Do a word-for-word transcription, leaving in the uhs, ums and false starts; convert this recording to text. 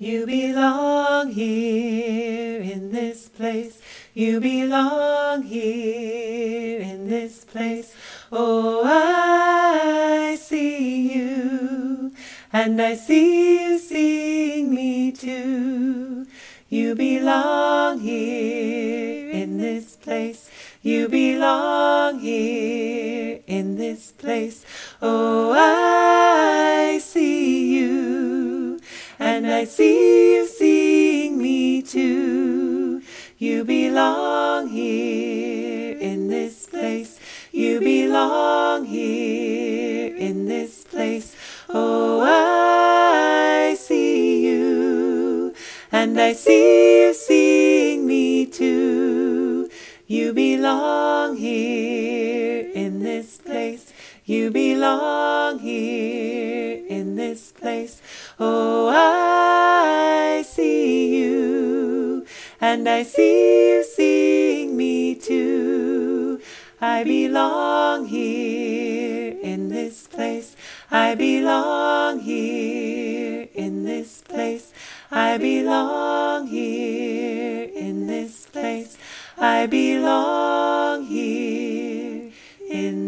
You belong here in this place. You belong here in this place. Oh, I see you, and I see you seeing me too. You belong here in this place. You belong here in this place. Oh, I see you, and I see you seeing me too. You belong here in this place. You belong here in this place. Oh, I see you, and I see you seeing me too. You belong here in this place. You belong here in this place. Oh, I see you, and I see you seeing me too. I belong here in this place. I belong here in this place. I belong here in this place. I belong here in